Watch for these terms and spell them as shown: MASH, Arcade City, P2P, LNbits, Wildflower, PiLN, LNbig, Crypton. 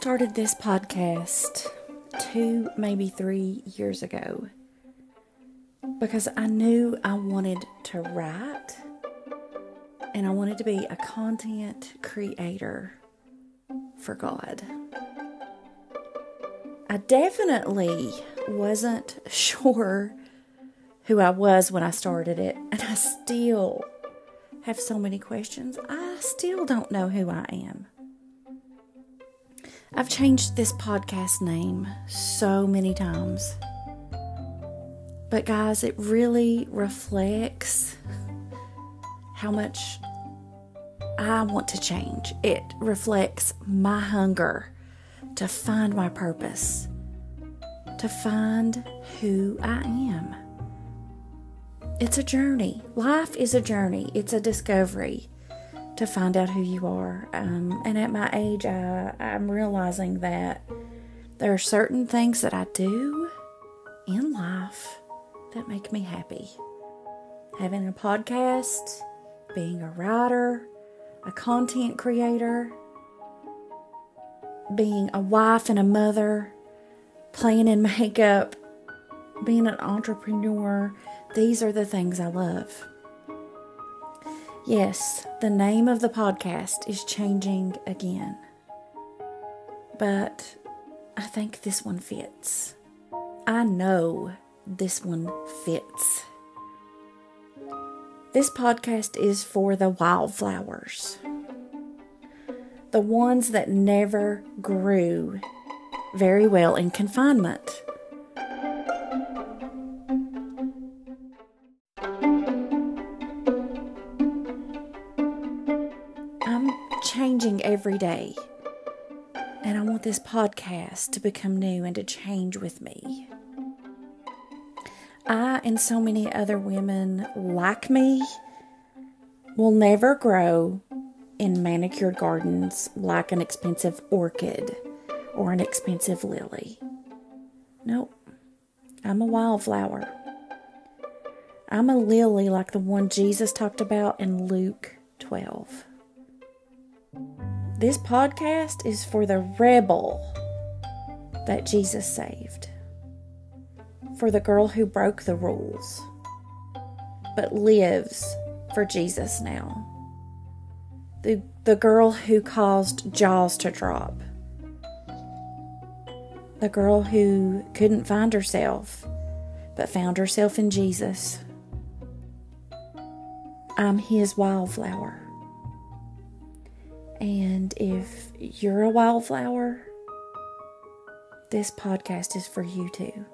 started this podcast 2, maybe 3 years ago because I knew I wanted to write and I wanted to be a content creator for God. I definitely wasn't sure who I was when I started it, and I still have so many questions. I still don't know who I am. I've changed this podcast name so many times. But guys, it really reflects how much I want to change. It reflects my hunger to find my purpose, to find who I am. It's a journey. Life is a journey. It's a discovery to find out who you are. And at my age, I'm realizing that there are certain things that I do in life that make me happy. Having a podcast, being a writer, a content creator, being a wife and a mother, playing in makeup, being an entrepreneur. These are the things I love. Yes, the name of the podcast is changing again, but I think this one fits. I know this one fits. This podcast is for the wildflowers, the ones that never grew very well in confinement. Changing every day, and I want this podcast to become new and to change with me. I and so many other women like me will never grow in manicured gardens like an expensive orchid or an expensive lily. Nope, I'm a wildflower. I'm a lily like the one Jesus talked about in Luke 12. This podcast is for the rebel that Jesus saved, for the girl who broke the rules, but lives for Jesus now, the girl who caused jaws to drop, the girl who couldn't find herself, but found herself in Jesus. I'm his wildflower. And if you're a wildflower, this podcast is for you too.